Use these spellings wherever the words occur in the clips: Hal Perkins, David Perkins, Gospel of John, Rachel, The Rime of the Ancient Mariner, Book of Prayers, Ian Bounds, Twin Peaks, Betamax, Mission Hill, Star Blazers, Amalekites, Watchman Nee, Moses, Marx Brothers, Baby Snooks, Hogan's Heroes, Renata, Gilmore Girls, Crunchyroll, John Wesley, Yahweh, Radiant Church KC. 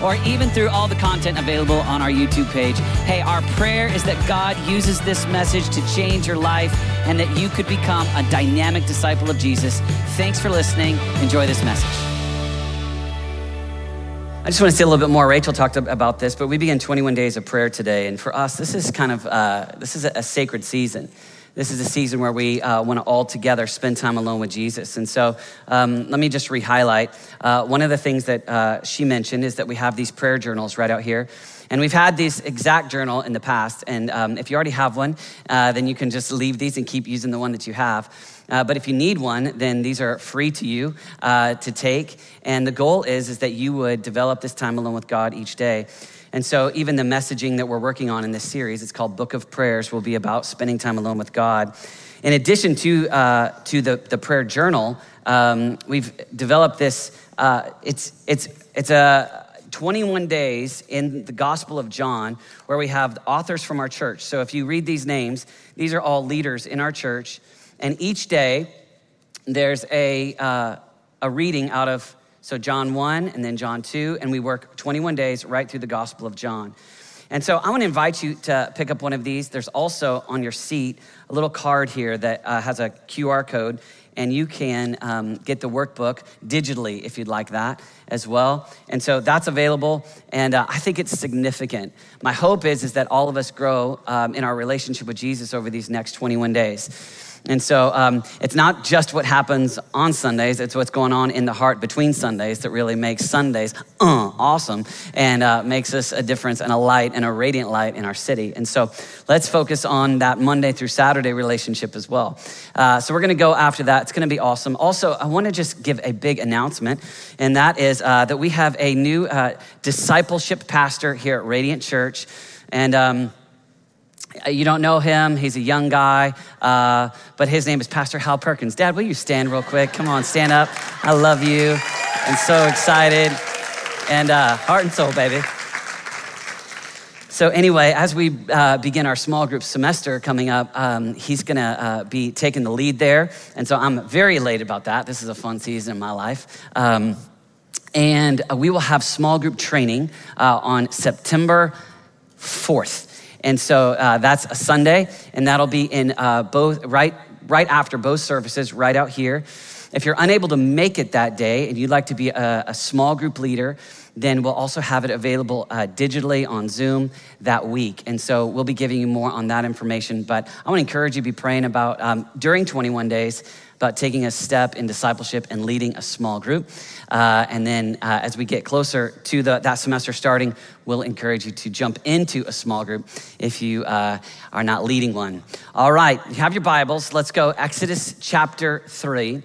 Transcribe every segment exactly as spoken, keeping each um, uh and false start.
or even through all the content available on our YouTube page. Hey, our prayer is that God uses this message to change your life and that you could become a dynamic disciple of Jesus. Thanks for listening. Enjoy this message. I just want to say a little bit more. Rachel talked about this, but we began twenty-one days of prayer today, and for us, this is kind of, uh, this is a sacred season. This is a season where we uh, want to all together spend time alone with Jesus. And so um, let me just re-highlight. Uh, one of the things that uh, she mentioned is that we have these prayer journals right out here. And we've had this exact journal in the past. And um, if you already have one, uh, then you can just leave these and keep using the one that you have. Uh, but if you need one, then these are free to you uh, to take. And the goal is, is that you would develop this time alone with God each day. And so even the messaging that we're working on in this series, it's called Book of Prayers, will be about spending time alone with God. In addition to uh, to the, the prayer journal, um, we've developed this, uh, it's it's it's a twenty-one days in the Gospel of John where we have the authors from our church. So if you read these names, these are all leaders in our church. And each day there's a uh, a reading out of So John one and then John two, and we work twenty-one days right through the Gospel of John. And so I want to invite you to pick up one of these. There's also on your seat a little card here that uh, has a Q R code, and you can um, get the workbook digitally if you'd like that as well. And so that's available, and uh, I think it's significant. My hope is, is that all of us grow um, in our relationship with Jesus over these next twenty-one days. And so um, it's not just what happens on Sundays, it's what's going on in the heart between Sundays that really makes Sundays uh, awesome and uh, makes us a difference and a light and a radiant light in our city. And so let's focus on that Monday through Saturday relationship as well. Uh, so we're gonna go after that. It's gonna be awesome. Also, I wanna just give a big announcement, and that is uh, that we have a new uh, discipleship pastor here at Radiant Church. And um, you don't know him, he's a young guy, uh, but his name is Pastor Hal Perkins. Dad, will you stand real quick? Come on, stand up. I love you. I'm so excited. And uh, heart and soul, baby. So anyway, as we uh, begin our small group semester coming up, um, he's gonna uh, be taking the lead there. And so I'm very elated about that. This is a fun season in my life. Um, and we will have small group training uh, on September fourth. And so uh, that's a Sunday, and that'll be in uh, both right right after both services, right out here. If you're unable to make it that day and you'd like to be a, a small group leader, then we'll also have it available uh, digitally on Zoom that week. And so we'll be giving you more on that information. But I want to encourage you to be praying about, um, during twenty-one days, about taking a step in discipleship and leading a small group. Uh, and then uh, as we get closer to the, that semester starting, we'll encourage you to jump into a small group if you uh, are not leading one. All right, you have your Bibles. Let's go Exodus chapter three.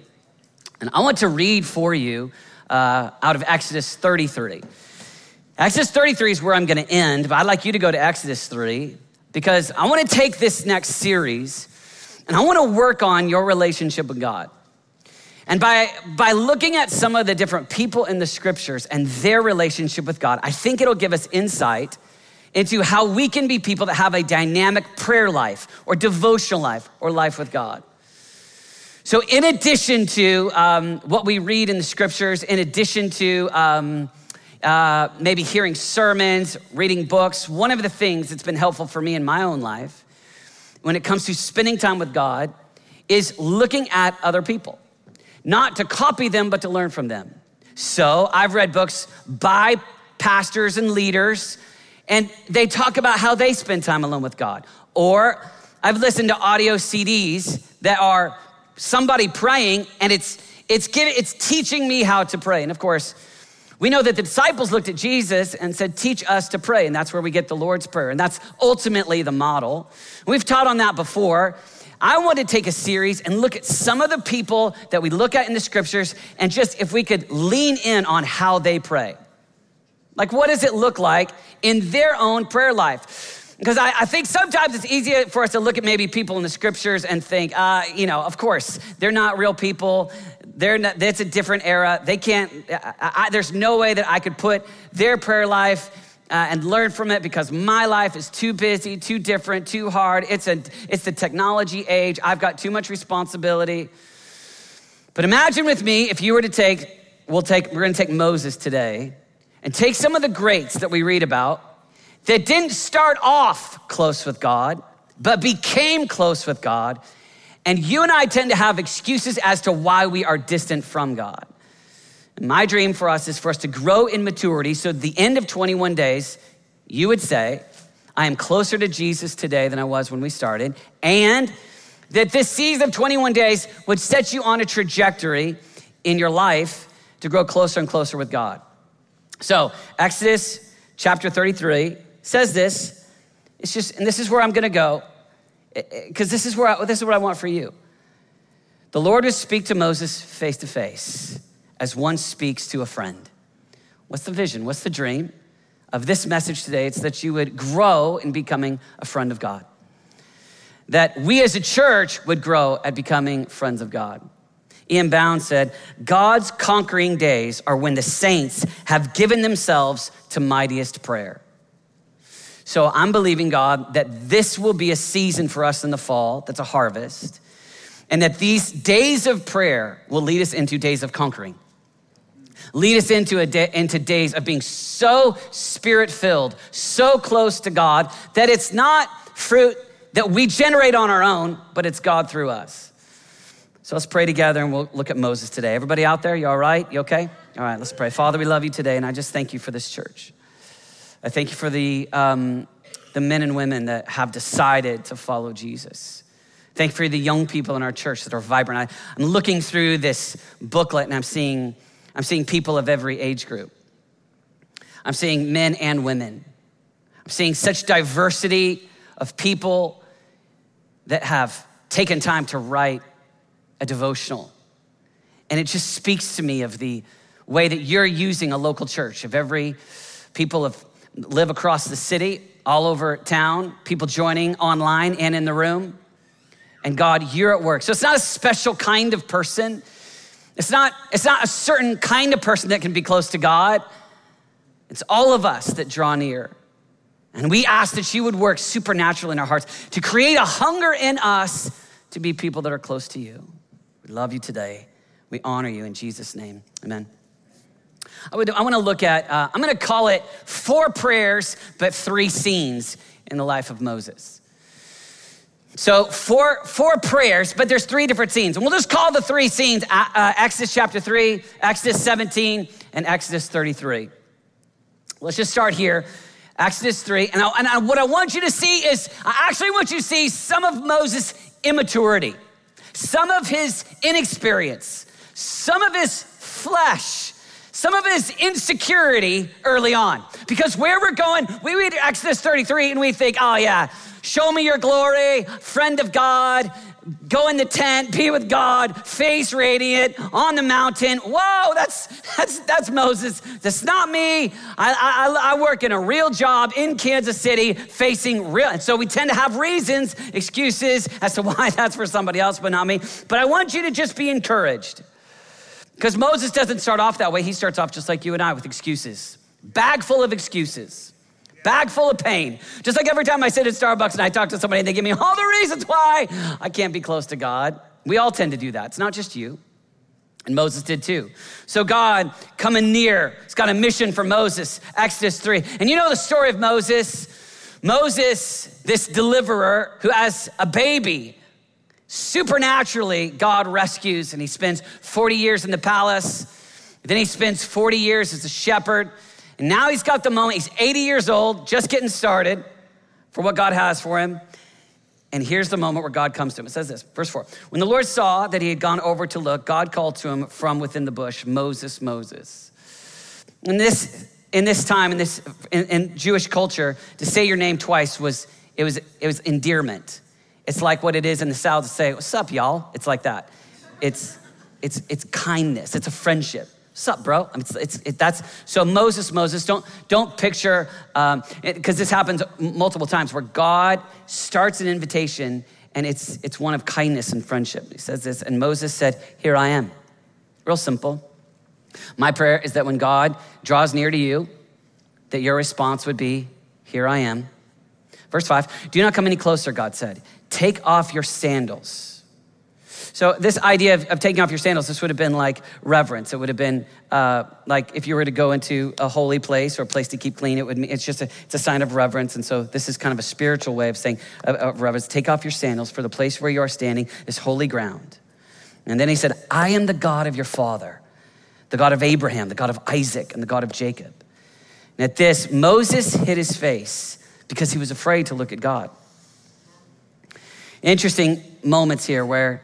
And I want to read for you uh, out of Exodus thirty-three. Exodus thirty-three is where I'm gonna end, but I'd like you to go to Exodus three because I wanna take this next series and I wanna work on your relationship with God. And by, by looking at some of the different people in the scriptures and their relationship with God, I think it'll give us insight into how we can be people that have a dynamic prayer life or devotional life or life with God. So in addition to um, what we read in the scriptures, in addition to um, uh, maybe hearing sermons, reading books, one of the things that's been helpful for me in my own life when it comes to spending time with God is looking at other people, not to copy them, but to learn from them. So I've read books by pastors and leaders, and they talk about how they spend time alone with God. Or I've listened to audio C Ds that are somebody praying, and it's it's giving, it's teaching me how to pray. And of course, we know that the disciples looked at Jesus and said, teach us to pray. And that's where we get the Lord's Prayer. And that's ultimately the model. We've taught on that before. I want to take a series and look at some of the people that we look at in the scriptures and just if we could lean in on how they pray. Like, what does it look like in their own prayer life? Because I, I think sometimes it's easier for us to look at maybe people in the scriptures and think, uh, you know, of course, they're not real people. They're not, that's a different era. They can't, I, I, there's no way that I could put their prayer life uh, and learn from it because my life is too busy, too different, too hard. It's a, it's the technology age. I've got too much responsibility. But imagine with me, if you were to take, we'll take, we're gonna take Moses today and take some of the greats that we read about that didn't start off close with God, but became close with God. And you and I tend to have excuses as to why we are distant from God. And my dream for us is for us to grow in maturity. So at the end of twenty-one days, you would say, I am closer to Jesus today than I was when we started. And that this season of twenty-one days would set you on a trajectory in your life to grow closer and closer with God. So Exodus chapter thirty-three says this. It's just, and this is where I'm gonna go, because this is where I, this is what I want for you. The Lord would speak to Moses face to face as one speaks to a friend. What's the vision? What's the dream of this message today? It's that you would grow in becoming a friend of God. That we as a church would grow at becoming friends of God. Ian Bounds said, God's conquering days are when the saints have given themselves to mightiest prayer. So I'm believing, God, that this will be a season for us in the fall that's a harvest, and that these days of prayer will lead us into days of conquering, lead us into, a day, into days of being so spirit-filled, so close to God, that it's not fruit that we generate on our own, but it's God through us. So let's pray together and we'll look at Moses today. Everybody out there, you all right? You okay? All right, let's pray. Father, we love you today, and I just thank you for this church. I thank you for the um, the men and women that have decided to follow Jesus. Thank you for the young people in our church that are vibrant. I, I'm looking through this booklet and I'm seeing I'm seeing people of every age group. I'm seeing men and women. I'm seeing such diversity of people that have taken time to write a devotional. And it just speaks to me of the way that you're using a local church of every people of live across the city, all over town, people joining online and in the room. And God, you're at work. So it's not a special kind of person. It's not, it's not a certain kind of person that can be close to God. It's all of us that draw near. And we ask that you would work supernaturally in our hearts to create a hunger in us to be people that are close to you. We love you today. We honor you in Jesus' name, amen. I, would, I wanna look at, uh, I'm gonna call it four prayers, but three scenes in the life of Moses. So four, four prayers, but there's three different scenes. And we'll just call the three scenes uh, uh, Exodus chapter three, Exodus seventeen, and Exodus thirty-three. Let's just start here, Exodus three. And, I, and I, what I want you to see is, I actually want you to see some of Moses' immaturity, some of his inexperience, some of his flesh, some of his insecurity early on. Because where we're going, we read Exodus thirty-three and we think, oh yeah, show me your glory, friend of God, go in the tent, be with God, face radiant, on the mountain. Whoa, that's that's that's Moses. That's not me. I, I, I work in a real job in Kansas City facing real. And so we tend to have reasons, excuses as to why that's for somebody else but not me. But I want you to just be encouraged. Because Moses doesn't start off that way. He starts off just like you and I with excuses. Bag full of excuses. Bag full of pain. Just like every time I sit at Starbucks and I talk to somebody and they give me all the reasons why I can't be close to God. We all tend to do that. It's not just you. And Moses did too. So God coming near. He's got a mission for Moses. Exodus three. And you know the story of Moses. Moses, this deliverer who has a baby, supernaturally, God rescues, and he spends forty years in the palace. Then he spends forty years as a shepherd. And now he's got the moment. He's eighty years old, just getting started for what God has for him. And here's the moment where God comes to him. It says this, verse four. When the Lord saw that he had gone over to look, God called to him from within the bush, Moses, Moses. In this, in this time, in this in, in Jewish culture, to say your name twice was it was it was endearment. It's like what it is in the South to say, what's up, y'all? It's like that. It's it's it's kindness. It's a friendship. Sup, bro? It's, it's, it, that's, so Moses, Moses, don't, don't picture, um, it, 'cause this happens multiple times where God starts an invitation and it's, it's one of kindness and friendship. He says this, and Moses said, here I am. Real simple. My prayer is that when God draws near to you, that your response would be, here I am. Verse five, do not come any closer, God said. Take off your sandals. So this idea of, of taking off your sandals, this would have been like reverence. It would have been uh, like if you were to go into a holy place or a place to keep clean, it would. It's just a, it's a sign of reverence. And so this is kind of a spiritual way of saying of, of reverence. Take off your sandals, for the place where you are standing is holy ground. And then he said, I am the God of your father, the God of Abraham, the God of Isaac, and the God of Jacob. And at this, Moses hid his face because he was afraid to look at God. Interesting moments here where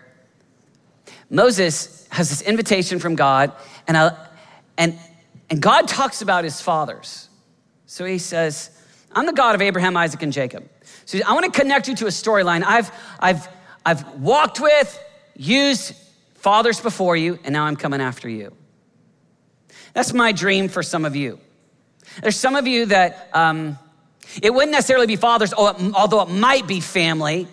Moses has this invitation from God, and, I, and, and God talks about his fathers. So he says, I'm the God of Abraham, Isaac, and Jacob. So I want to connect you to a storyline. I've, I've, I've walked with, used fathers before you, and now I'm coming after you. That's my dream for some of you. There's some of you that um, it wouldn't necessarily be fathers, although it might be family.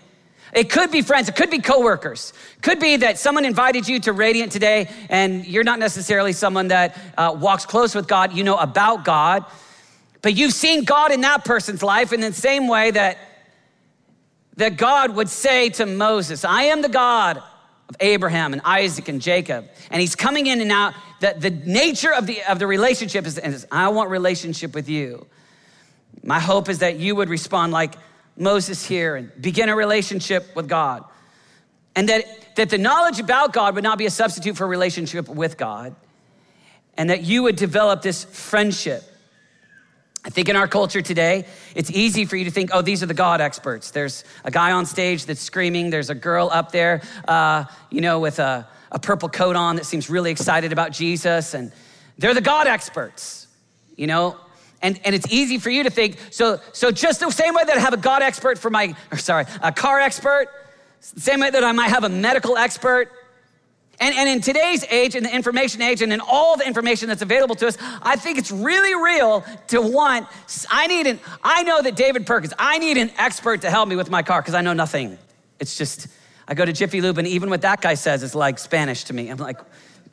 It could be friends, it could be coworkers. Could be that someone invited you to Radiant today and you're not necessarily someone that uh, walks close with God, you know about God, but you've seen God in that person's life in the same way that, that God would say to Moses, I am the God of Abraham and Isaac and Jacob. And he's coming in and out, the, the nature of the, of the relationship is, is, I want relationship with you. My hope is that you would respond like Moses here and begin a relationship with God. And that, that the knowledge about God would not be a substitute for a relationship with God. And that you would develop this friendship. I think in our culture today, it's easy for you to think, oh, these are the God experts. There's a guy on stage that's screaming. There's a girl up there, uh, you know, with a, a purple coat on that seems really excited about Jesus. And they're the God experts, you know. And, and it's easy for you to think, so so just the same way that I have a God expert for my, or sorry, a car expert, same way that I might have a medical expert. And, and in today's age, in the information age, and in all the information that's available to us, I think it's really real to want, I need an, I know that David Perkins, I need an expert to help me with my car because I know nothing. It's just, I go to Jiffy Lube and even what that guy says is like Spanish to me. I'm like,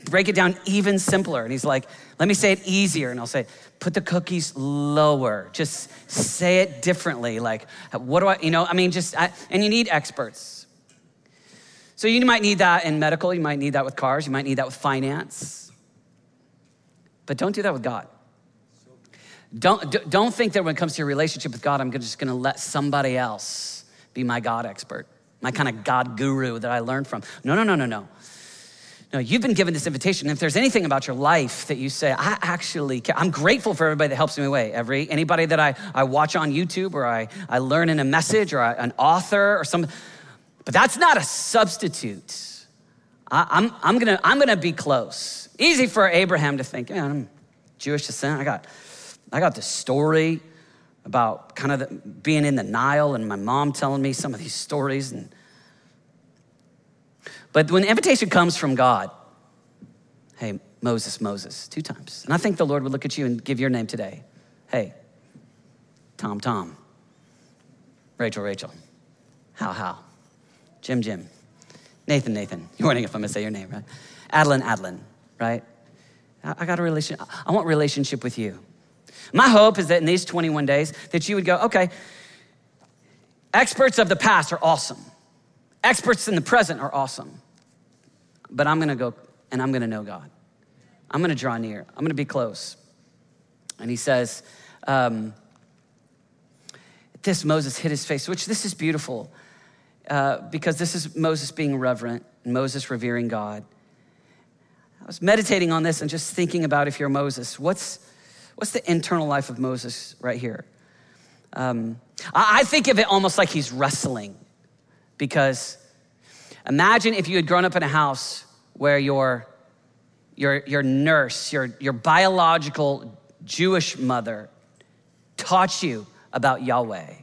break it down even simpler. And he's like, let me say it easier. And I'll say, put the cookies lower. Just say it differently. Like, what do I, you know, I mean, just, I, and you need experts. So you might need that in medical. You might need that with cars. You might need that with finance. But don't do that with God. Don't, don't think that when it comes to your relationship with God, I'm just going to let somebody else be my God expert, my kind of God guru that I learned from. No, no, no, no, no. No, you've been given this invitation. If there's anything about your life that you say, I actually care. I'm grateful for everybody that helps me away. Every, anybody that I, I watch on YouTube or I, I learn in a message or I, an author or something. But that's not a substitute. I, I'm, I'm gonna, I'm gonna be close. Easy for Abraham to think, man, I'm Jewish descent. I got, I got this story about kind of the, being in the Nile and my mom telling me some of these stories and but when the invitation comes from God, hey, Moses, Moses, two times. And I think the Lord would look at you and give your name today. Hey, Tom, Tom, Rachel, Rachel, Hal, Hal, Jim, Jim, Nathan, Nathan. You're wondering if I'm gonna say your name, right? Adeline, Adeline, right? I got a relationship. I want relationship with you. My hope is that in these twenty-one days that you would go, okay, experts of the past are awesome. Experts in the present are awesome, but I'm gonna go and I'm gonna know God. I'm gonna draw near, I'm gonna be close. And he says, um, this Moses hid his face, which this is beautiful uh, because this is Moses being reverent, and Moses revering God. I was meditating on this and just thinking about if you're Moses, what's, what's the internal life of Moses right here? Um, I, I think of it almost like he's wrestling. Because imagine if you had grown up in a house where your, your, your nurse, your, your biological Jewish mother taught you about Yahweh.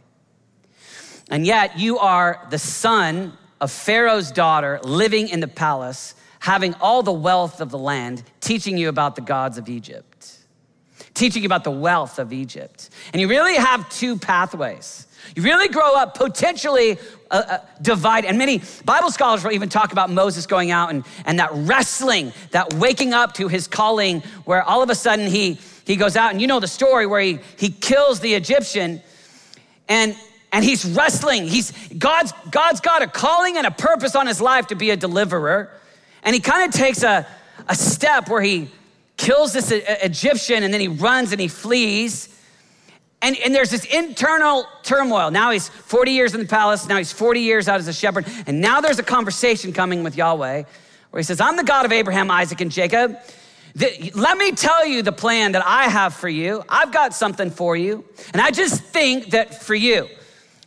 And yet you are the son of Pharaoh's daughter living in the palace. having all the wealth of the land, teaching you about the gods of Egypt, teaching you about the wealth of Egypt. And you really have two pathways. You really grow up potentially uh, uh, divided. And many Bible scholars will even talk about Moses going out and, and that wrestling, that waking up to his calling, where all of a sudden he, he goes out, and you know the story where he, he kills the Egyptian and And he's wrestling. He's God's God's got a calling and a purpose on his life to be a deliverer. And he kind of takes a, a step where he kills this Egyptian, and then he runs and he flees. And, and there's this internal turmoil. Now he's forty years in the palace. Now he's forty years out as a shepherd. And now there's a conversation coming with Yahweh where he says, I'm the God of Abraham, Isaac, and Jacob. Let me tell you the plan that I have for you. I've got something for you. And I just think that for you,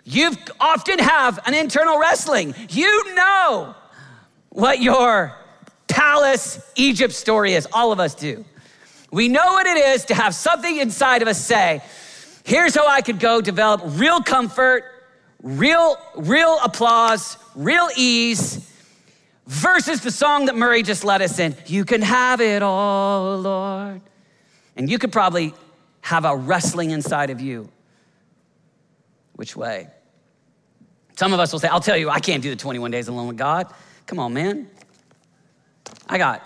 you often have an internal wrestling. You know what your palace Egypt story is. All of us do. We know what it is to have something inside of us say, here's how I could go develop real comfort, real, real applause, real ease, versus the song that Murray just let us in. You can have it all, Lord. And you could probably have a wrestling inside of you. Which way? Some of us will say, I'll tell you, I can't do the twenty-one days alone with God. Come on, man. I got,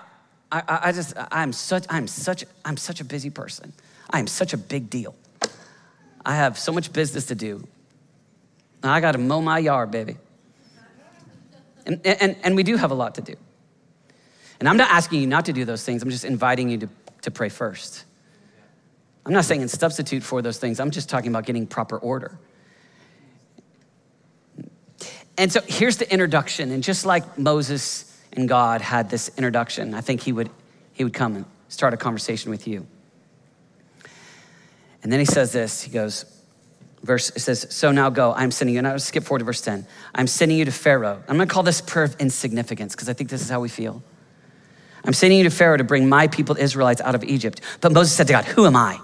I, I, I just, I'm such, I'm such, I'm such a busy person. I am such a big deal. I have so much business to do. I got to mow my yard, baby. And, and, and we do have a lot to do. And I'm not asking you not to do those things. I'm just inviting you to, to pray first. I'm not saying in substitute for those things. I'm just talking about getting proper order. And so here's the introduction. And just like Moses and God had this introduction, I think he would, he would come and start a conversation with you. And then he says this, he goes, verse, it says, so now go, I'm sending you, and I'll skip forward to verse ten. I'm sending you to Pharaoh. I'm gonna call this prayer of insignificance because I think this is how we feel. I'm sending you to Pharaoh to bring my people, Israelites, out of Egypt. But Moses said to God, who am I?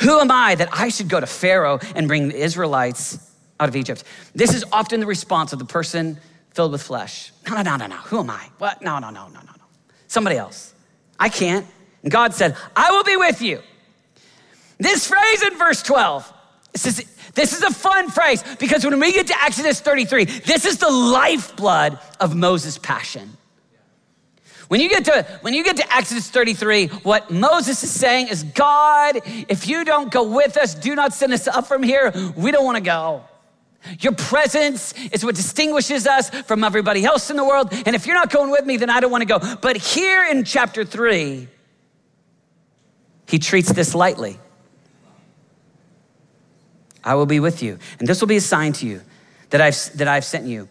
Who am I that I should go to Pharaoh and bring the Israelites out of Egypt? This is often the response of the person filled with flesh. No, no, no, no, no. Who am I? What? No, no, no, no, no, no. Somebody else. I can't. And God said, I will be with you. This phrase in verse twelve, this is, this is a fun phrase because when we get to Exodus thirty-three, this is the lifeblood of Moses' passion. When you get to, when you get to Exodus thirty-three, what Moses is saying is, God, if you don't go with us, do not send us up from here. We don't want to go. Your presence is what distinguishes us from everybody else in the world. And if you're not going with me, then I don't want to go. But here in chapter three, he treats this lightly. I will be with you. And this will be a sign to you that I've, that I've sent you.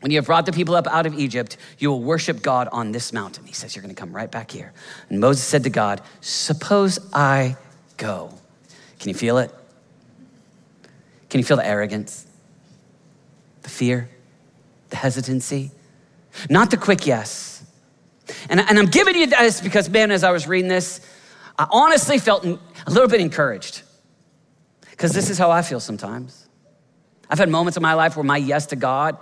When you have brought the people up out of Egypt, you will worship God on this mountain. He says, you're going to come right back here. And Moses said to God, suppose I go. Can you feel it? Can you feel the arrogance, the fear, the hesitancy? Not the quick yes. And, and I'm giving you this because, man, as I was reading this, I honestly felt a little bit encouraged because this is how I feel sometimes. I've had moments in my life where my yes to God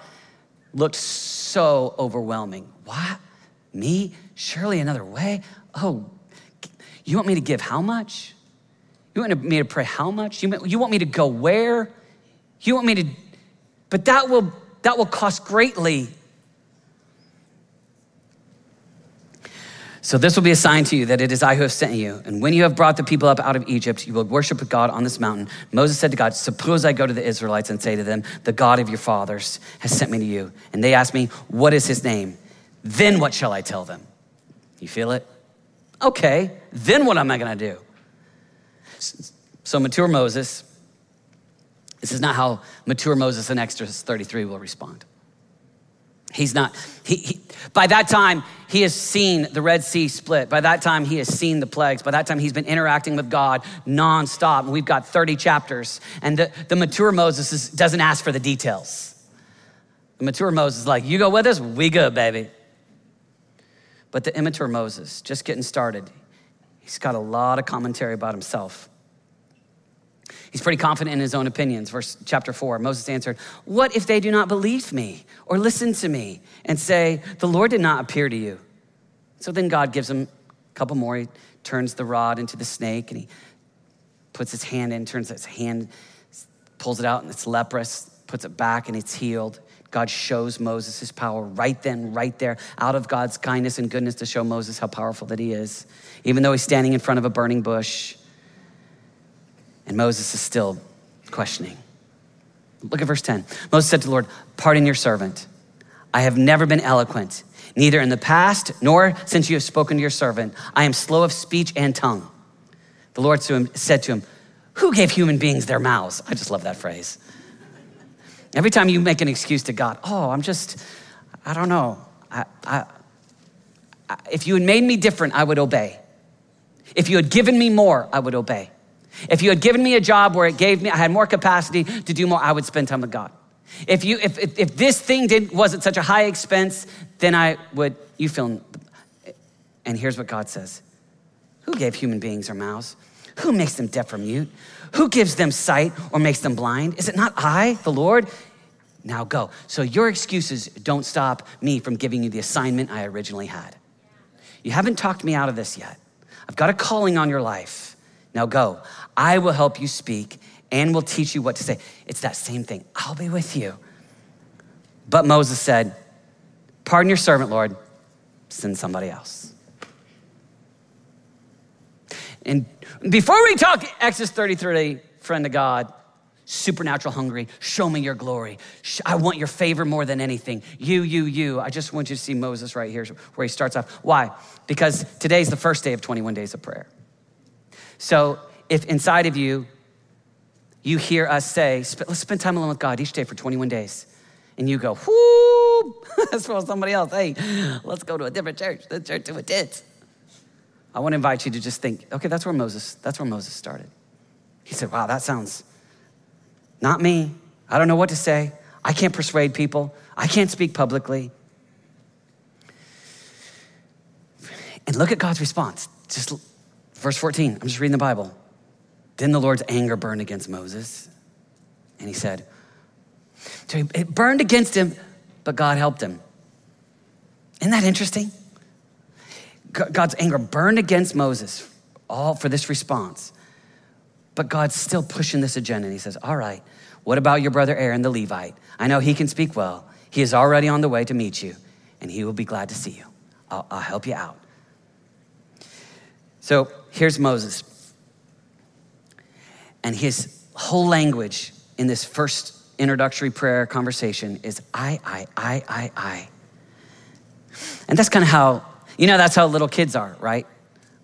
looked so overwhelming. What? Me? Surely another way? Oh, you want me to give how much? You want me to pray how much? You want me to go where? You want me to, but that will, that will cost greatly. So this will be a sign to you that it is I who have sent you. And when you have brought the people up out of Egypt, you will worship God on this mountain. Moses said to God, suppose I go to the Israelites and say to them, the God of your fathers has sent me to you. And they asked me, what is his name? Then what shall I tell them? You feel it? Okay, then what am I gonna do? So mature Moses, this is not how mature Moses in Exodus thirty-three will respond. He's not, he, he, by that time, he has seen the Red Sea split. By that time, he has seen the plagues. By that time, he's been interacting with God nonstop. We've got thirty chapters. And the, the mature Moses is, doesn't ask for the details. The mature Moses is like, you go with us, we good, baby. But the immature Moses, just getting started, he's got a lot of commentary about himself. He's pretty confident in his own opinions. Verse chapter four, Moses answered, what if they do not believe me or listen to me and say, the Lord did not appear to you? So then God gives him a couple more. He turns the rod into the snake and he puts his hand in, turns his hand, pulls it out and it's leprous, puts it back and it's healed. God shows Moses his power right then, right there, out of God's kindness and goodness to show Moses how powerful that he is, even though he's standing in front of a burning bush. And Moses is still questioning. Look at verse ten. Moses said to the Lord, pardon your servant. I have never been eloquent, neither in the past nor since you have spoken to your servant. I am slow of speech and tongue. The Lord said to him, who gave human beings their mouths? I just love that phrase. Every time you make an excuse to God, oh, I'm just, I don't know. I, I, I, if you had made me different, I would obey. If you had given me more, I would obey. If you had given me a job where it gave me, I had more capacity to do more, I would spend time with God. If you, if if, if this thing did, wasn't such a high expense, then I would, you feel, and here's what God says. Who gave human beings their mouths? Who makes them deaf or mute? Who gives them sight or makes them blind? Is it not I, the Lord? Now go. So your excuses don't stop me from giving you the assignment I originally had. You haven't talked me out of this yet. I've got a calling on your life. Now go. I will help you speak and will teach you what to say. It's that same thing. I'll be with you. But Moses said, pardon your servant, Lord. Send somebody else. And before we talk Exodus thirty-three, friend of God, supernatural hungry, show me your glory. I want your favor more than anything. You, you, you. I just want you to see Moses right here where he starts off. Why? Because today's the first day of twenty-one days of prayer. So if inside of you, you hear us say, let's spend time alone with God each day for twenty-one days. And you go, whoo, that's for somebody else. Hey, let's go to a different church. The church to a tent. I want to invite you to just think, okay, that's where Moses, that's where Moses started. He said, wow, that sounds not me. I don't know what to say. I can't persuade people. I can't speak publicly. And look at God's response. Just verse fourteen, I'm just reading the Bible. Then the Lord's anger burned against Moses. And he said, so it burned against him, but God helped him. Isn't that interesting? God's anger burned against Moses all for this response. But God's still pushing this agenda. And he says, all right, what about your brother Aaron, the Levite? I know he can speak well. He is already on the way to meet you and he will be glad to see you. I'll, I'll help you out. So here's Moses. And his whole language in this first introductory prayer conversation is I, I, I, I, I. And that's kind of how You know, that's how little kids are, right?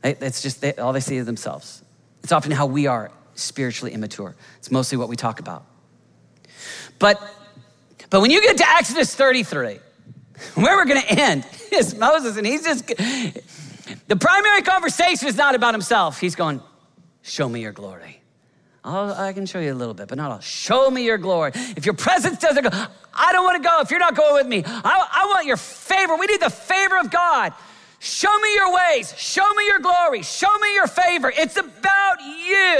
It's just they, all they see is themselves. It's often how we are spiritually immature. It's mostly what we talk about. But, but when you get to Exodus thirty-three, where we're going to end is Moses, and he's just, the primary conversation is not about himself. He's going, show me your glory. I'll, I can show you a little bit, but not all. Show me your glory. If your presence doesn't go, I don't want to go if you're not going with me. I, I want your favor. We need the favor of God. Show me your ways. Show me your glory. Show me your favor. It's about you.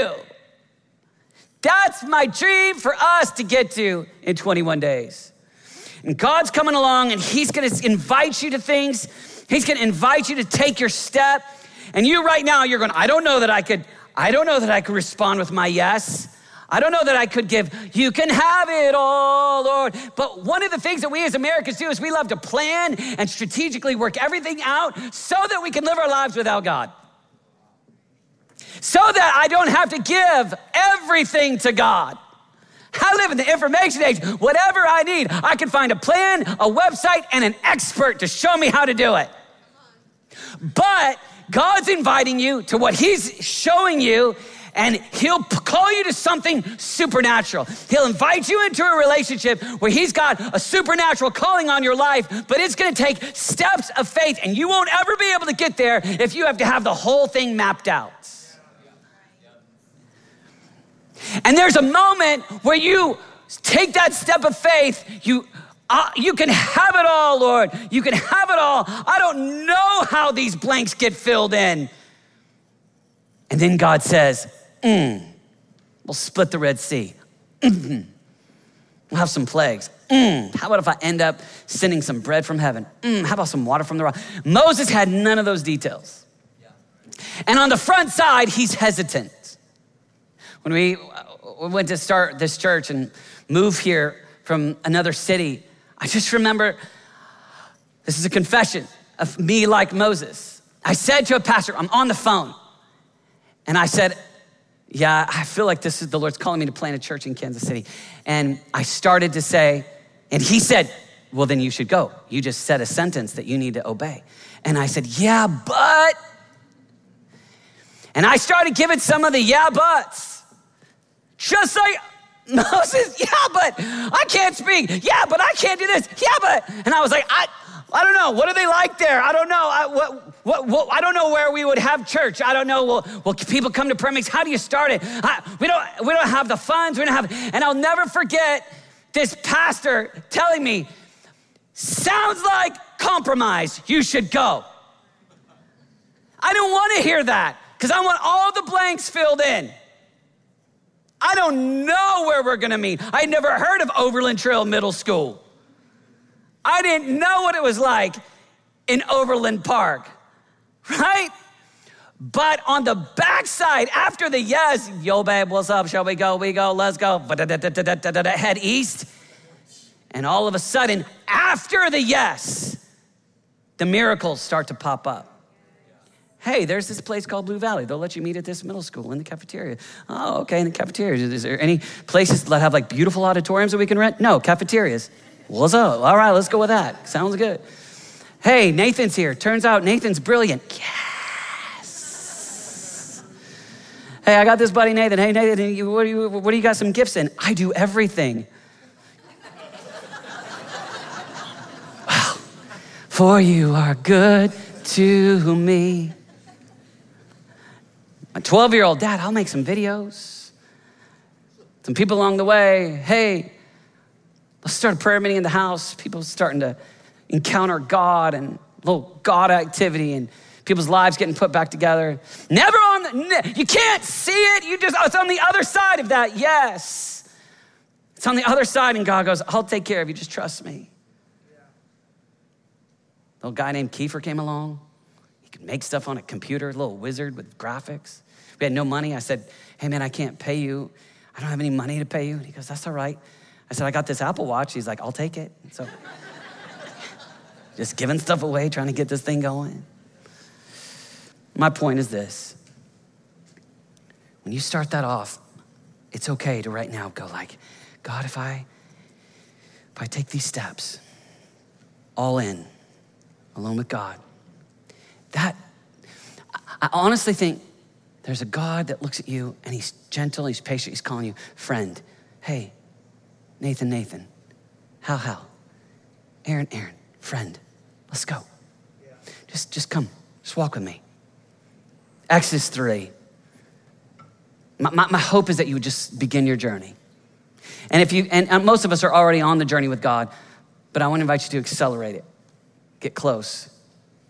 That's my dream for us to get to in twenty-one days. And God's coming along and he's going to invite you to things. He's going to invite you to take your step. And you right now, you're going, I don't know that I could, I don't know that I could respond with my yes. I don't know that I could give, you can have it all, Lord. But one of the things that we as Americans do is we love to plan and strategically work everything out so that we can live our lives without God. So that I don't have to give everything to God. I live in the information age. Whatever I need, I can find a plan, a website, and an expert to show me how to do it. But God's inviting you to what he's showing you, and he'll call you to something supernatural. He'll invite you into a relationship where he's got a supernatural calling on your life, but it's gonna take steps of faith, and you won't ever be able to get there if you have to have the whole thing mapped out. And there's a moment where you take that step of faith, you Uh, you can have it all, Lord. You can have it all. I don't know how these blanks get filled in. And then God says, mm, We'll split the Red Sea. We'll have some plagues. Mm. How about if I end up sending some bread from heaven? Mm. How about some water from the rock? Moses had none of those details. Yeah. And on the front side, he's hesitant. When we, we went to start this church and move here from another city, I just remember, this is a confession of me like Moses. I said to a pastor, I'm on the phone. And I said, yeah, I feel like this is the Lord's calling me to plant a church in Kansas City. And I started to say, and he said, well, then you should go. You just said a sentence that you need to obey. And I said, yeah, but. And I started giving some of the yeah, buts. Just like Moses, yeah, but I can't speak. Yeah, but I can't do this. Yeah, but. And I was like, I I don't know. What are they like there? I don't know. I, what, what, what, I don't know where we would have church. I don't know. Will, will people come to prayer meetings? How do you start it? I, we don't, we don't have the funds. We don't have, and I'll never forget this pastor telling me, sounds like compromise. You should go. I don't want to hear that because I want all the blanks filled in. I don't know where we're going to meet. I never heard of Overland Trail Middle School. I didn't know what it was like in Overland Park, right? But on the backside, after the yes, yo, babe, what's up? Shall we go? We go, let's go. Head east. And all of a sudden, after the yes, the miracles start to pop up. Hey, there's this place called Blue Valley. They'll let you meet at this middle school in the cafeteria. Oh, okay, in the cafeteria. Is there any places that have like beautiful auditoriums that we can rent? No, cafeterias. What's up? All right, let's go with that. Sounds good. Hey, Nathan's here. Turns out Nathan's brilliant. Yes. Hey, I got this buddy, Nathan. Hey, Nathan, what do you, what do you got some gifts in? I do everything. Wow. For you are good to me. My twelve-year-old dad, I'll make some videos. Some people along the way. Hey, let's start a prayer meeting in the house. People starting to encounter God and little God activity and people's lives getting put back together. Never on the, you can't see it. You just, it's on the other side of that. Yes. It's on the other side and God goes, I'll take care of you. Just trust me. Yeah. A little guy named Kiefer came along. He could make stuff on a computer, a little wizard with graphics. We had no money. I said, hey man, I can't pay you. I don't have any money to pay you. And he goes, that's all right. I said, I got this Apple Watch. He's like, I'll take it. So just giving stuff away, trying to get this thing going. My point is this. When you start that off, it's okay to right now go like, God, if I, if I take these steps, all in, alone with God, that, I honestly think there's a God that looks at you and he's gentle, he's patient, he's calling you, friend, hey, Nathan, Nathan, Hal, Hal, Aaron, Aaron, friend, let's go. Yeah. Just, just come, just walk with me. Exodus three. My, my, my hope is that you would just begin your journey. And if you, and, and most of us are already on the journey with God, but I want to invite you to accelerate it. Get close.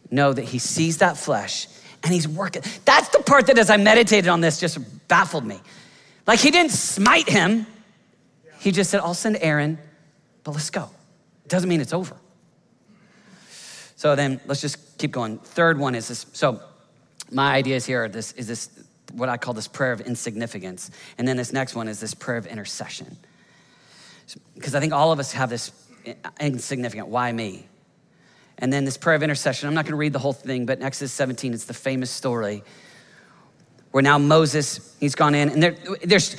Know that he sees that flesh and he's working. That's the part that as I meditated on this just baffled me. Like he didn't smite him. He just said, I'll send Aaron, but let's go. It doesn't mean it's over. So then let's just keep going. Third one is this. So my ideas here are this, is this, what I call this prayer of insignificance. And then this next one is this prayer of intercession. Because I think all of us have this insignificant, why me? And then this prayer of intercession, I'm not gonna read the whole thing, but in Exodus seventeen, it's the famous story where now Moses, he's gone in and there, there's,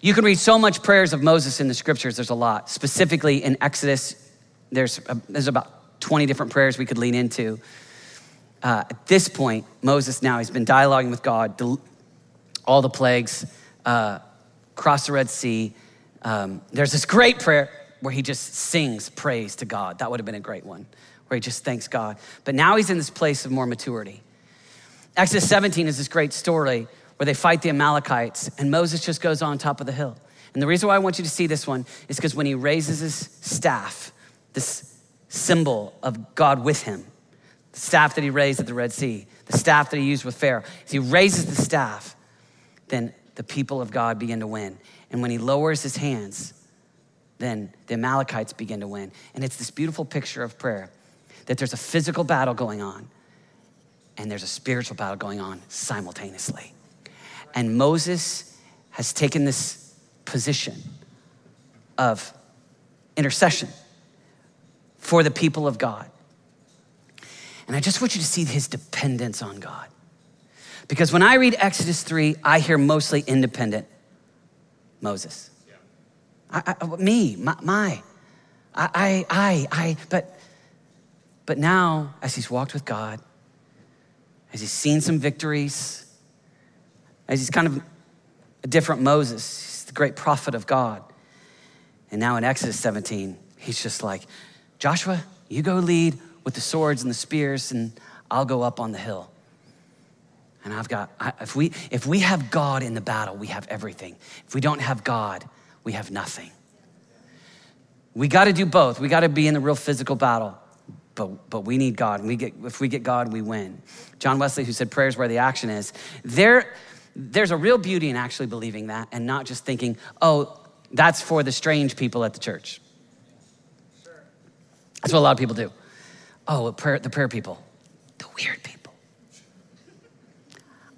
you can read so much prayers of Moses in the scriptures. There's a lot. Specifically in Exodus, there's a, there's about twenty different prayers we could lean into. Uh, at this point, Moses now, he's been dialoguing with God, del- all the plagues, uh, cross the Red Sea. Um, there's this great prayer where he just sings praise to God. That would have been a great one, where he just thanks God. But now he's in this place of more maturity. Exodus seventeen is this great story where they fight the Amalekites, and Moses just goes on top of the hill. And the reason why I want you to see this one is because when he raises his staff, this symbol of God with him, the staff that he raised at the Red Sea, the staff that he used with Pharaoh, as he raises the staff, then the people of God begin to win. And when he lowers his hands, then the Amalekites begin to win. And it's this beautiful picture of prayer, that there's a physical battle going on and there's a spiritual battle going on simultaneously. And Moses has taken this position of intercession for the people of God. And I just want you to see his dependence on God. Because when I read Exodus three, I hear mostly independent Moses. Yeah. I, I, me, my, my. I, I, I, I. But, but now, as he's walked with God, as he's seen some victories, as he's kind of a different Moses, he's the great prophet of God. And now in Exodus seventeen, he's just like, Joshua, you go lead with the swords and the spears, and I'll go up on the hill. And I've got, I, if we if we have God in the battle, we have everything. If we don't have God, we have nothing. We gotta do both. We gotta be in the real physical battle, but but we need God. And we get, if we get God, we win. John Wesley, who said prayer's where the action is, there, there's a real beauty in actually believing that and not just thinking, oh, that's for the strange people at the church. Sure. That's what a lot of people do. Oh, prayer, the prayer people, the weird people.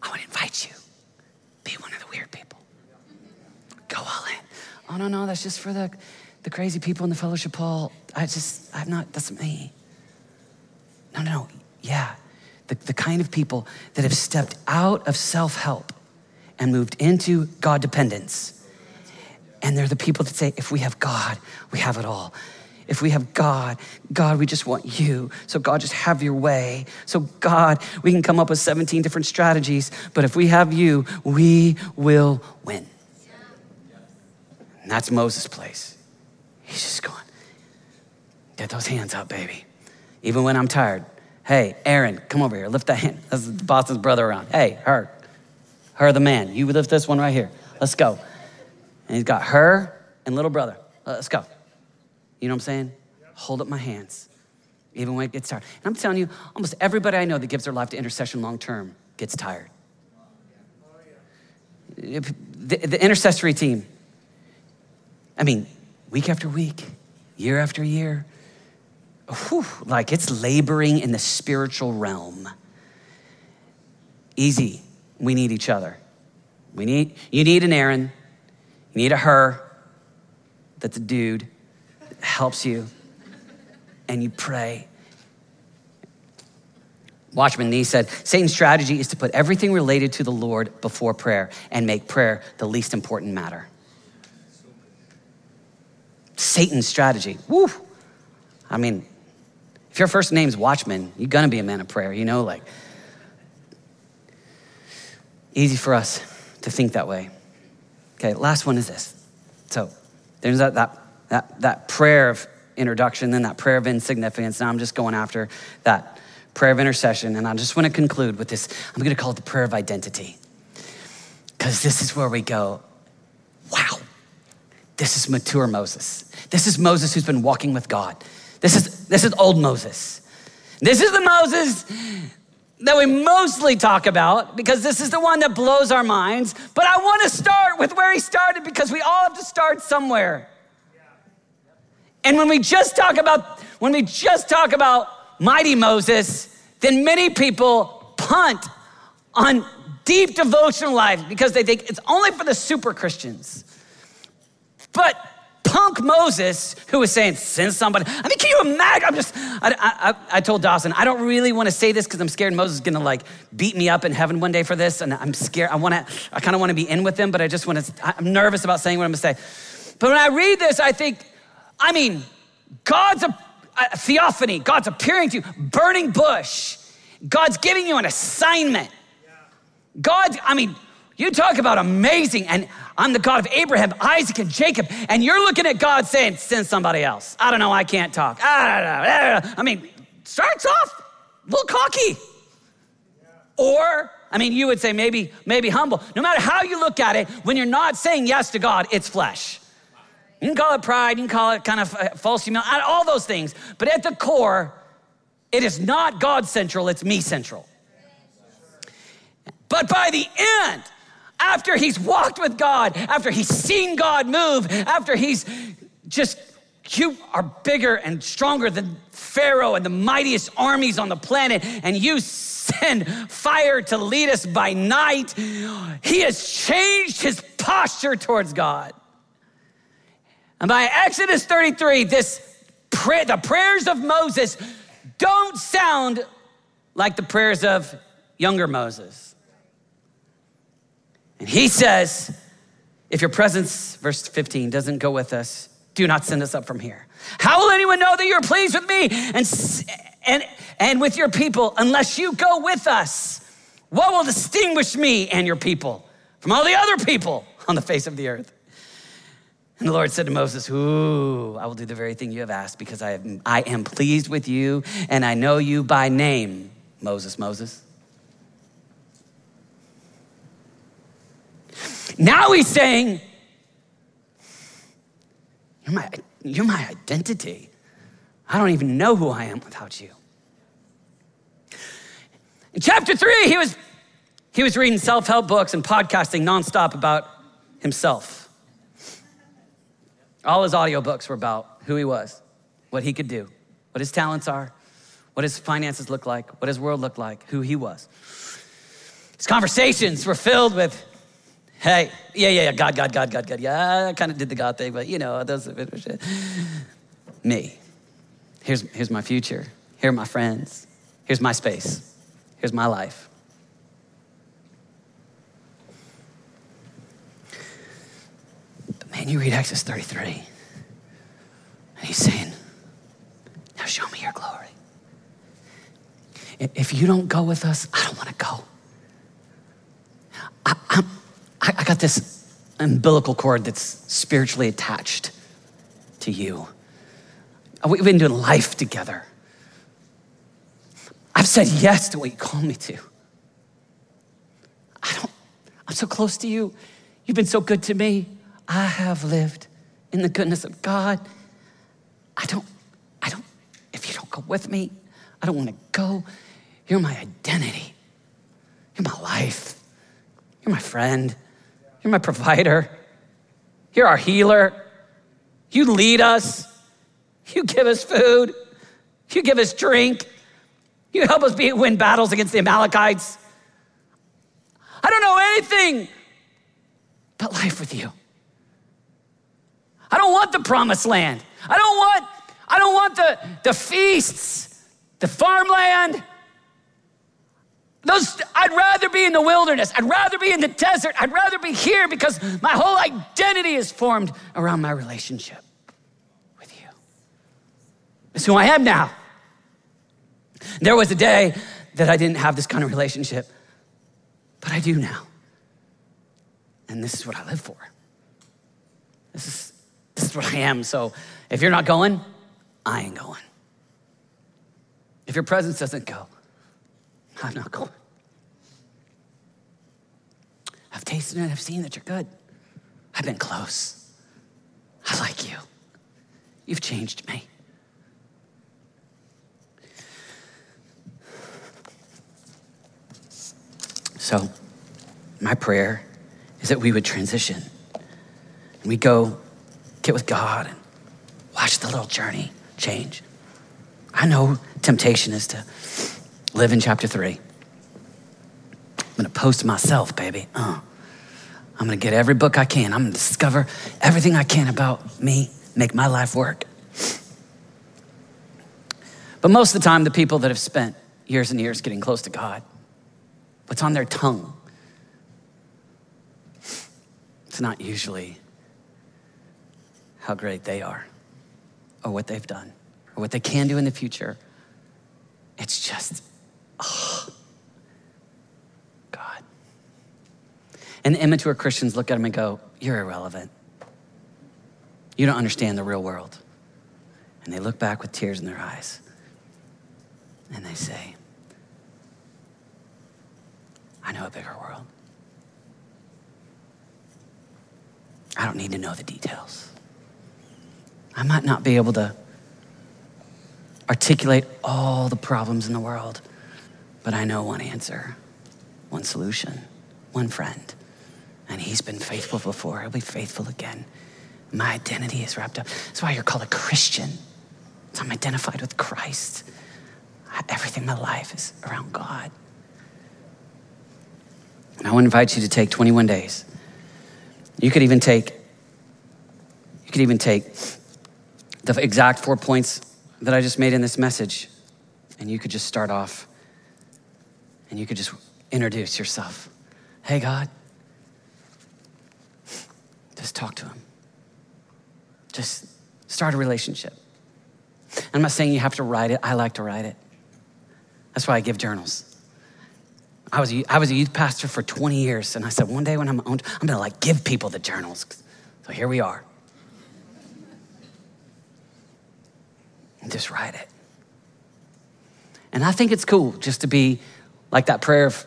I want to invite you. Be one of the weird people. Go all in. Oh, no, no, that's just for the, the crazy people in the fellowship hall. I just, I'm not, that's me. No, no, no, yeah. The, the kind of people that have stepped out of self-help and moved into God dependence. And they're the people that say, if we have God, we have it all. If we have God, God, we just want you. So God, just have your way. So God, we can come up with seventeen different strategies, but if we have you, we will win. And that's Moses' place. He's just going, get those hands up, baby. Even when I'm tired. Hey, Aaron, come over here, lift that hand. That's the boss's brother around. Hey, her, her the man. You lift this one right here. Let's go. And he's got her and little brother. Let's go. You know what I'm saying? Yep. Hold up my hands, even when it gets tired. And I'm telling you, almost everybody I know that gives their life to intercession long-term gets tired. Oh, yeah. Oh, yeah. The, the intercessory team, I mean, week after week, year after year, whew, like it's laboring in the spiritual realm. Easy, we need each other. We need, you need an Aaron, you need a her, that's a dude, helps you, and you pray. Watchman Nee said, Satan's strategy is to put everything related to the Lord before prayer and make prayer the least important matter. Satan's strategy, woo. I mean, if your first name's Watchman, you're gonna be a man of prayer, you know, like. Easy for us to think that way. Okay, last one is this. So there's that, that That, that prayer of introduction, then that prayer of insignificance. Now I'm just going after that prayer of intercession. And I just want to conclude with this. I'm going to call it the prayer of identity. Because this is where we go, wow, this is mature Moses. This is Moses who's been walking with God. This is, this is old Moses. This is the Moses that we mostly talk about because this is the one that blows our minds. But I want to start with where he started because we all have to start somewhere. And when we just talk about, when we just talk about mighty Moses, then many people punt on deep devotional life because they think it's only for the super Christians. But punk Moses, who was saying, send somebody. I mean, can you imagine? I'm just, I, I, I told Dawson, I don't really want to say this because I'm scared Moses is going to like beat me up in heaven one day for this. And I'm scared. I want to, I kind of want to be in with him, but I just want to, I'm nervous about saying what I'm going to say. But when I read this, I think, I mean, God's a, a theophany. God's appearing to you, burning bush. God's giving you an assignment. God, I mean, you talk about amazing, and I'm the God of Abraham, Isaac, and Jacob, and you're looking at God saying, send somebody else. I don't know, I can't talk. I, don't know, I mean, starts off a little cocky. Or, I mean, you would say maybe, maybe humble. No matter how you look at it, when you're not saying yes to God, it's flesh. You can call it pride, you can call it kind of false humility, all those things. But at the core, it is not God central, it's me central. But by the end, after he's walked with God, after he's seen God move, after he's just, you are bigger and stronger than Pharaoh and the mightiest armies on the planet, and you send fire to lead us by night. He has changed his posture towards God. And by Exodus thirty-three, this pray, the prayers of Moses don't sound like the prayers of younger Moses. And he says, if your presence, verse fifteen, doesn't go with us, do not send us up from here. How will anyone know that you're pleased with me and, and, and with your people unless you go with us? What will distinguish me and your people from all the other people on the face of the earth? And the Lord said to Moses, ooh, I will do the very thing you have asked because I am, I am pleased with you and I know you by name, Moses, Moses. Now he's saying, You're my, you're my identity. I don't even know who I am without you. In chapter three, he was, he was reading self-help books and podcasting nonstop about himself. All his audiobooks were about who he was, what he could do, what his talents are, what his finances look like, what his world looked like, who he was. His conversations were filled with, hey, yeah, yeah, yeah, God, God, God, God, God. Yeah, I kind of did the God thing, but you know, that's a bit of shit. Me. Here's, here's my future. Here are my friends. Here's my space. Here's my life. But man, you read Exodus thirty-three, and he's saying, now show me your glory. If you don't go with us, I don't want to go. I, I'm, I got this umbilical cord that's spiritually attached to you. We've been doing life together. I've said yes to what you called me to. I don't, I'm so close to you. You've been so good to me. I have lived in the goodness of God. I don't, I don't, if you don't go with me, I don't want to go. You're my identity. You're my life. You're my friend. You're my provider. You're our healer. You lead us. You give us food. You give us drink. You help us be, win battles against the Amalekites. I don't know anything but life with you. I don't want the promised land. I don't want, I don't want the, the feasts, the farmland. Those, I'd rather be in the wilderness. I'd rather be in the desert. I'd rather be here because my whole identity is formed around my relationship with you. It's who I am now. There was a day that I didn't have this kind of relationship, but I do now. And this is what I live for. This is, this is what I am. So if you're not going, I ain't going. If your presence doesn't go, I'm not going. I've tasted it. I've seen that you're good. I've been close. I like you. You've changed me. So my prayer is that we would transition. And we go get with God and watch the little journey change. I know temptation is to live in chapter three. I'm gonna post myself, baby. Uh, I'm gonna get every book I can. I'm gonna discover everything I can about me, make my life work. But most of the time, the people that have spent years and years getting close to God, what's on their tongue, it's not usually how great they are or what they've done or what they can do in the future. It's just, oh, God. And the immature Christians look at him and go, you're irrelevant. You don't understand the real world. And they look back with tears in their eyes. And they say, I know a bigger world. I don't need to know the details. I might not be able to articulate all the problems in the world, but I know one answer, one solution, one friend, and he's been faithful before. He'll be faithful again. My identity is wrapped up. That's why you're called a Christian. So I'm identified with Christ. Everything in my life is around God. And I want to invite you to take twenty-one days. You could even take, you could even take the exact four points that I just made in this message, and you could just start off and you could just introduce yourself. Hey, God, just talk to him. Just start a relationship. I'm not saying you have to write it. I like to write it. That's why I give journals. I was a, I was a youth pastor for twenty years, and I said, one day when I'm owned, I'm gonna like give people the journals. So here we are. And just write it. And I think it's cool just to be like that prayer of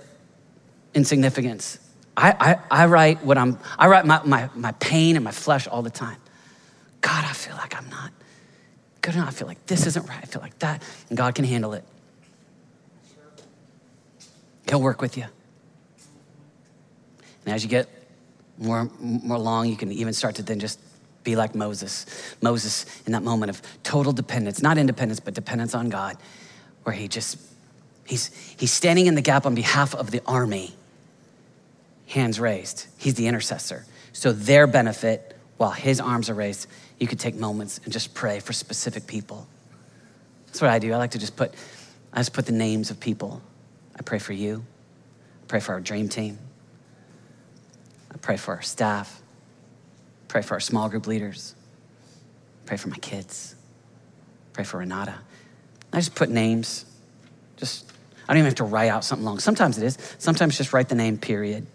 insignificance. I, I, I write what I'm, I write my, my, my pain and my flesh all the time. God, I feel like I'm not good enough. I feel like this isn't right. I feel like that. And God can handle it. He'll work with you. And as you get more, more long, you can even start to then just be like Moses. Moses in that moment of total dependence, not independence, but dependence on God, where he just, he's, he's standing in the gap on behalf of the army, hands raised. He's the intercessor. So their benefit, while his arms are raised, you could take moments and just pray for specific people. That's what I do. I like to just put, I just put the names of people. I pray for you. I pray for our dream team. I pray for our staff. I pray for our small group leaders. I pray for my kids. I pray for Renata. I just put names. Just, I don't even have to write out something long. Sometimes it is. Sometimes just write the name, period.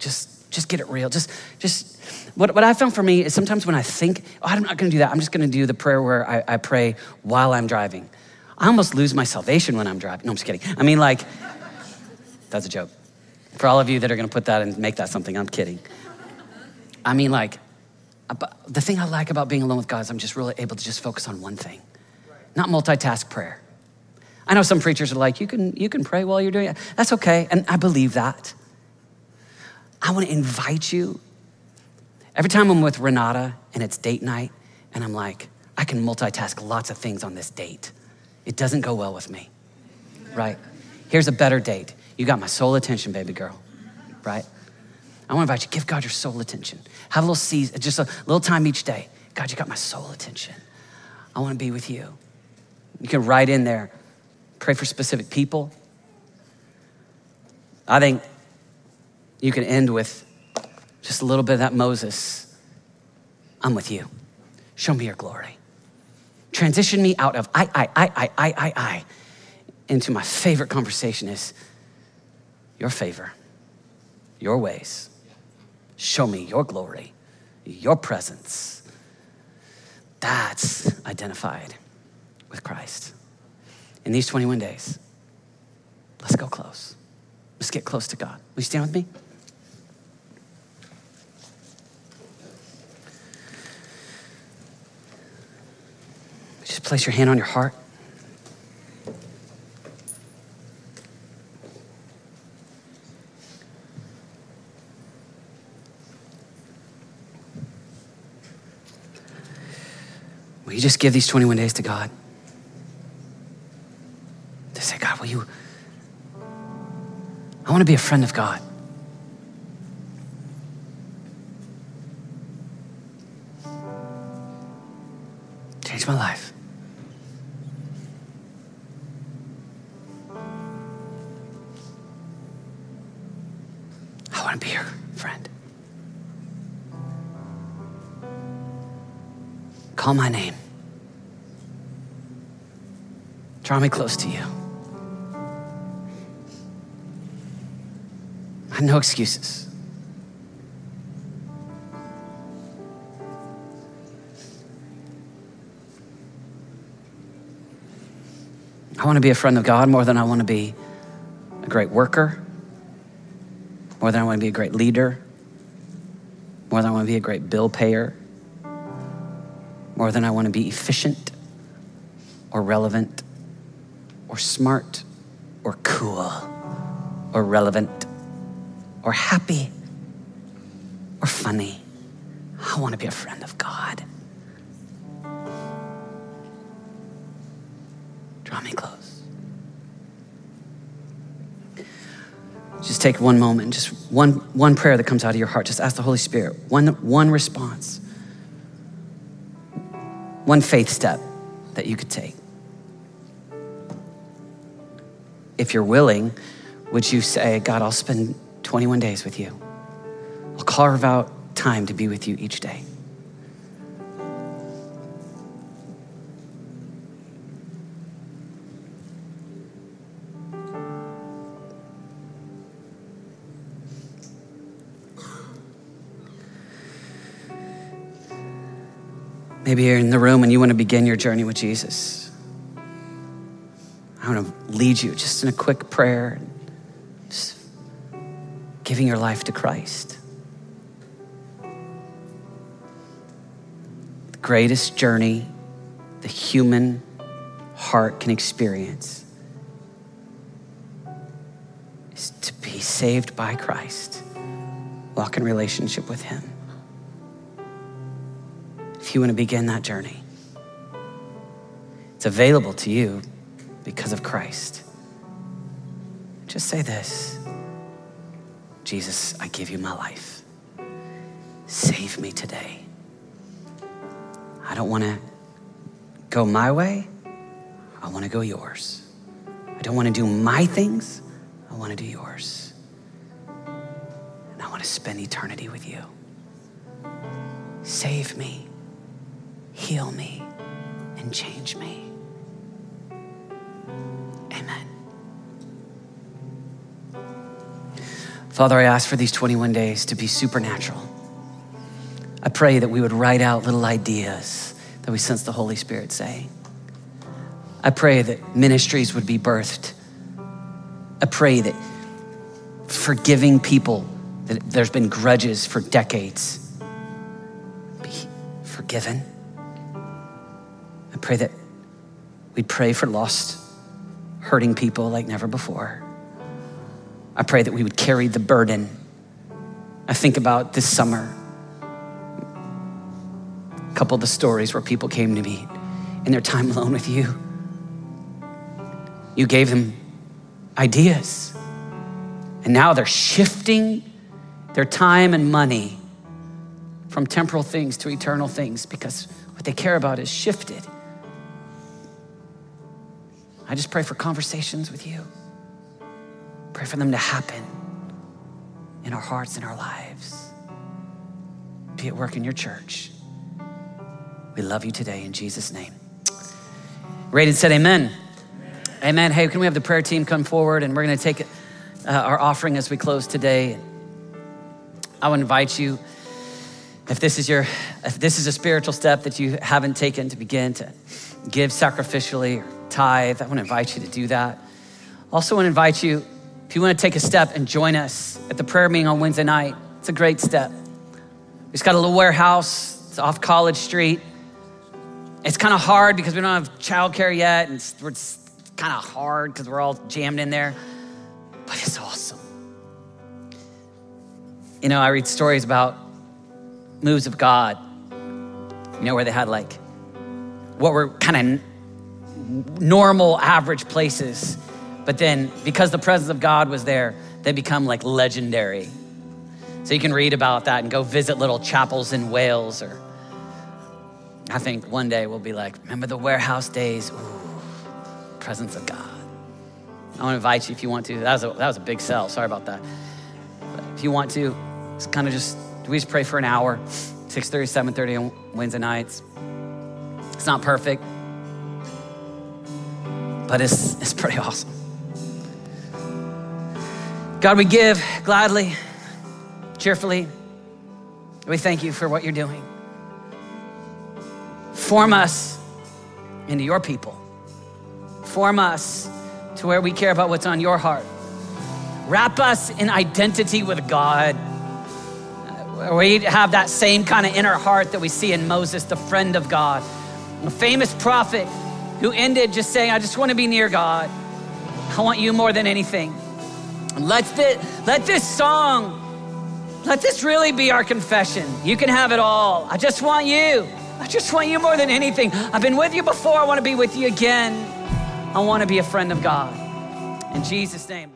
Just Just get it real. Just, just. What, what I found for me is sometimes when I think, oh, I'm not gonna do that. I'm just gonna do the prayer where I, I pray while I'm driving. I almost lose my salvation when I'm driving. No, I'm just kidding. I mean, like, that's a joke. For all of you that are gonna put that and make that something, I'm kidding. I mean, like, the thing I like about being alone with God is I'm just really able to just focus on one thing, not multitask prayer. I know some preachers are like, you can, you can pray while you're doing it. That's okay, and I believe that. I want to invite you. Every time I'm with Renata and it's date night and I'm like, I can multitask lots of things on this date. It doesn't go well with me, right? Here's a better date. You got my soul attention, baby girl, right? I want to invite you, give God your soul attention. Have a little season, just a little time each day. God, you got my soul attention. I want to be with you. You can write in there, pray for specific people. I think you can end with just a little bit of that Moses. I'm with you. Show me your glory. Transition me out of I, I, I, I, I, I, I into my favorite conversation is your favor, your ways. Show me your glory, your presence. That's identified with Christ. In these twenty-one days, let's go close. Let's get close to God. Will you stand with me? Just place your hand on your heart. Will you just give these twenty-one days to God? To say, God, will you, I want to be a friend of God. Change my life. To be your friend. Call my name. Draw me close to you. I have no excuses. I want to be a friend of God more than I want to be a great worker. More than I want to be a great leader. More than I want to be a great bill payer. More than I want to be efficient or relevant or smart or cool or relevant or happy or funny. I want to be a friend of God. Draw me close. Just take one moment, just one one prayer that comes out of your heart. Just ask the Holy Spirit. One one response. One faith step that you could take. If you're willing, would you say, God, I'll spend twenty-one days with you. I'll carve out time to be with you each day. Maybe you're in the room and you want to begin your journey with Jesus. I want to lead you just in a quick prayer, just giving your life to Christ. The greatest journey the human heart can experience is to be saved by Christ, walk in relationship with him. If you want to begin that journey, it's available to you because of Christ. Just say this: Jesus, I give you my life. Save me today. I don't want to go my way. I want to go yours. I don't want to do my things. I want to do yours. And I want to spend eternity with you. Save me. Heal me and change me. Amen. Father, I ask for these twenty-one days to be supernatural. I pray that we would write out little ideas that we sense the Holy Spirit saying. I pray that ministries would be birthed. I pray that forgiving people that there's been grudges for decades be forgiven. Pray that we'd pray for lost, hurting people like never before. I pray that we would carry the burden. I think about this summer, a couple of the stories where people came to me in their time alone with you. You gave them ideas. And now they're shifting their time and money from temporal things to eternal things because what they care about is shifted. I just pray for conversations with you. Pray for them to happen in our hearts and our lives. Be at work in your church. We love you today in Jesus' name. Radiant said amen. Amen. Amen. Hey, can we have the prayer team come forward? And we're going to take uh, our offering as we close today. I would invite you, if this is your, if this is a spiritual step that you haven't taken to begin to give sacrificially or tithe, I want to invite you to do that. Also want to invite you, if you want to take a step and join us at the prayer meeting on Wednesday night, it's a great step. We've got a little warehouse, it's off College Street. It's kind of hard because we don't have childcare yet, and it's, it's kind of hard because we're all jammed in there, but it's awesome. You know, I read stories about moves of God, you know, where they had like what were kind of normal, average places. But then because the presence of God was there, they become like legendary. So you can read about that and go visit little chapels in Wales. Or I think one day we'll be like, remember the warehouse days? Ooh, presence of God. I want to invite you if you want to. That was a, that was a big sell. Sorry about that. But if you want to, it's kind of just, we just pray for an hour, six thirty, seven thirty on Wednesday nights. It's not perfect, but it's, it's pretty awesome. God, we give gladly, cheerfully. We thank you for what you're doing. Form us into your people. Form us to where we care about what's on your heart. Wrap us in identity with God. We have that same kind of inner heart that we see in Moses, the friend of God, a famous prophet who ended just saying, I just want to be near God. I want you more than anything. Let this, let this song, let this really be our confession. You can have it all. I just want you. I just want you more than anything. I've been with you before. I want to be with you again. I want to be a friend of God. In Jesus' name.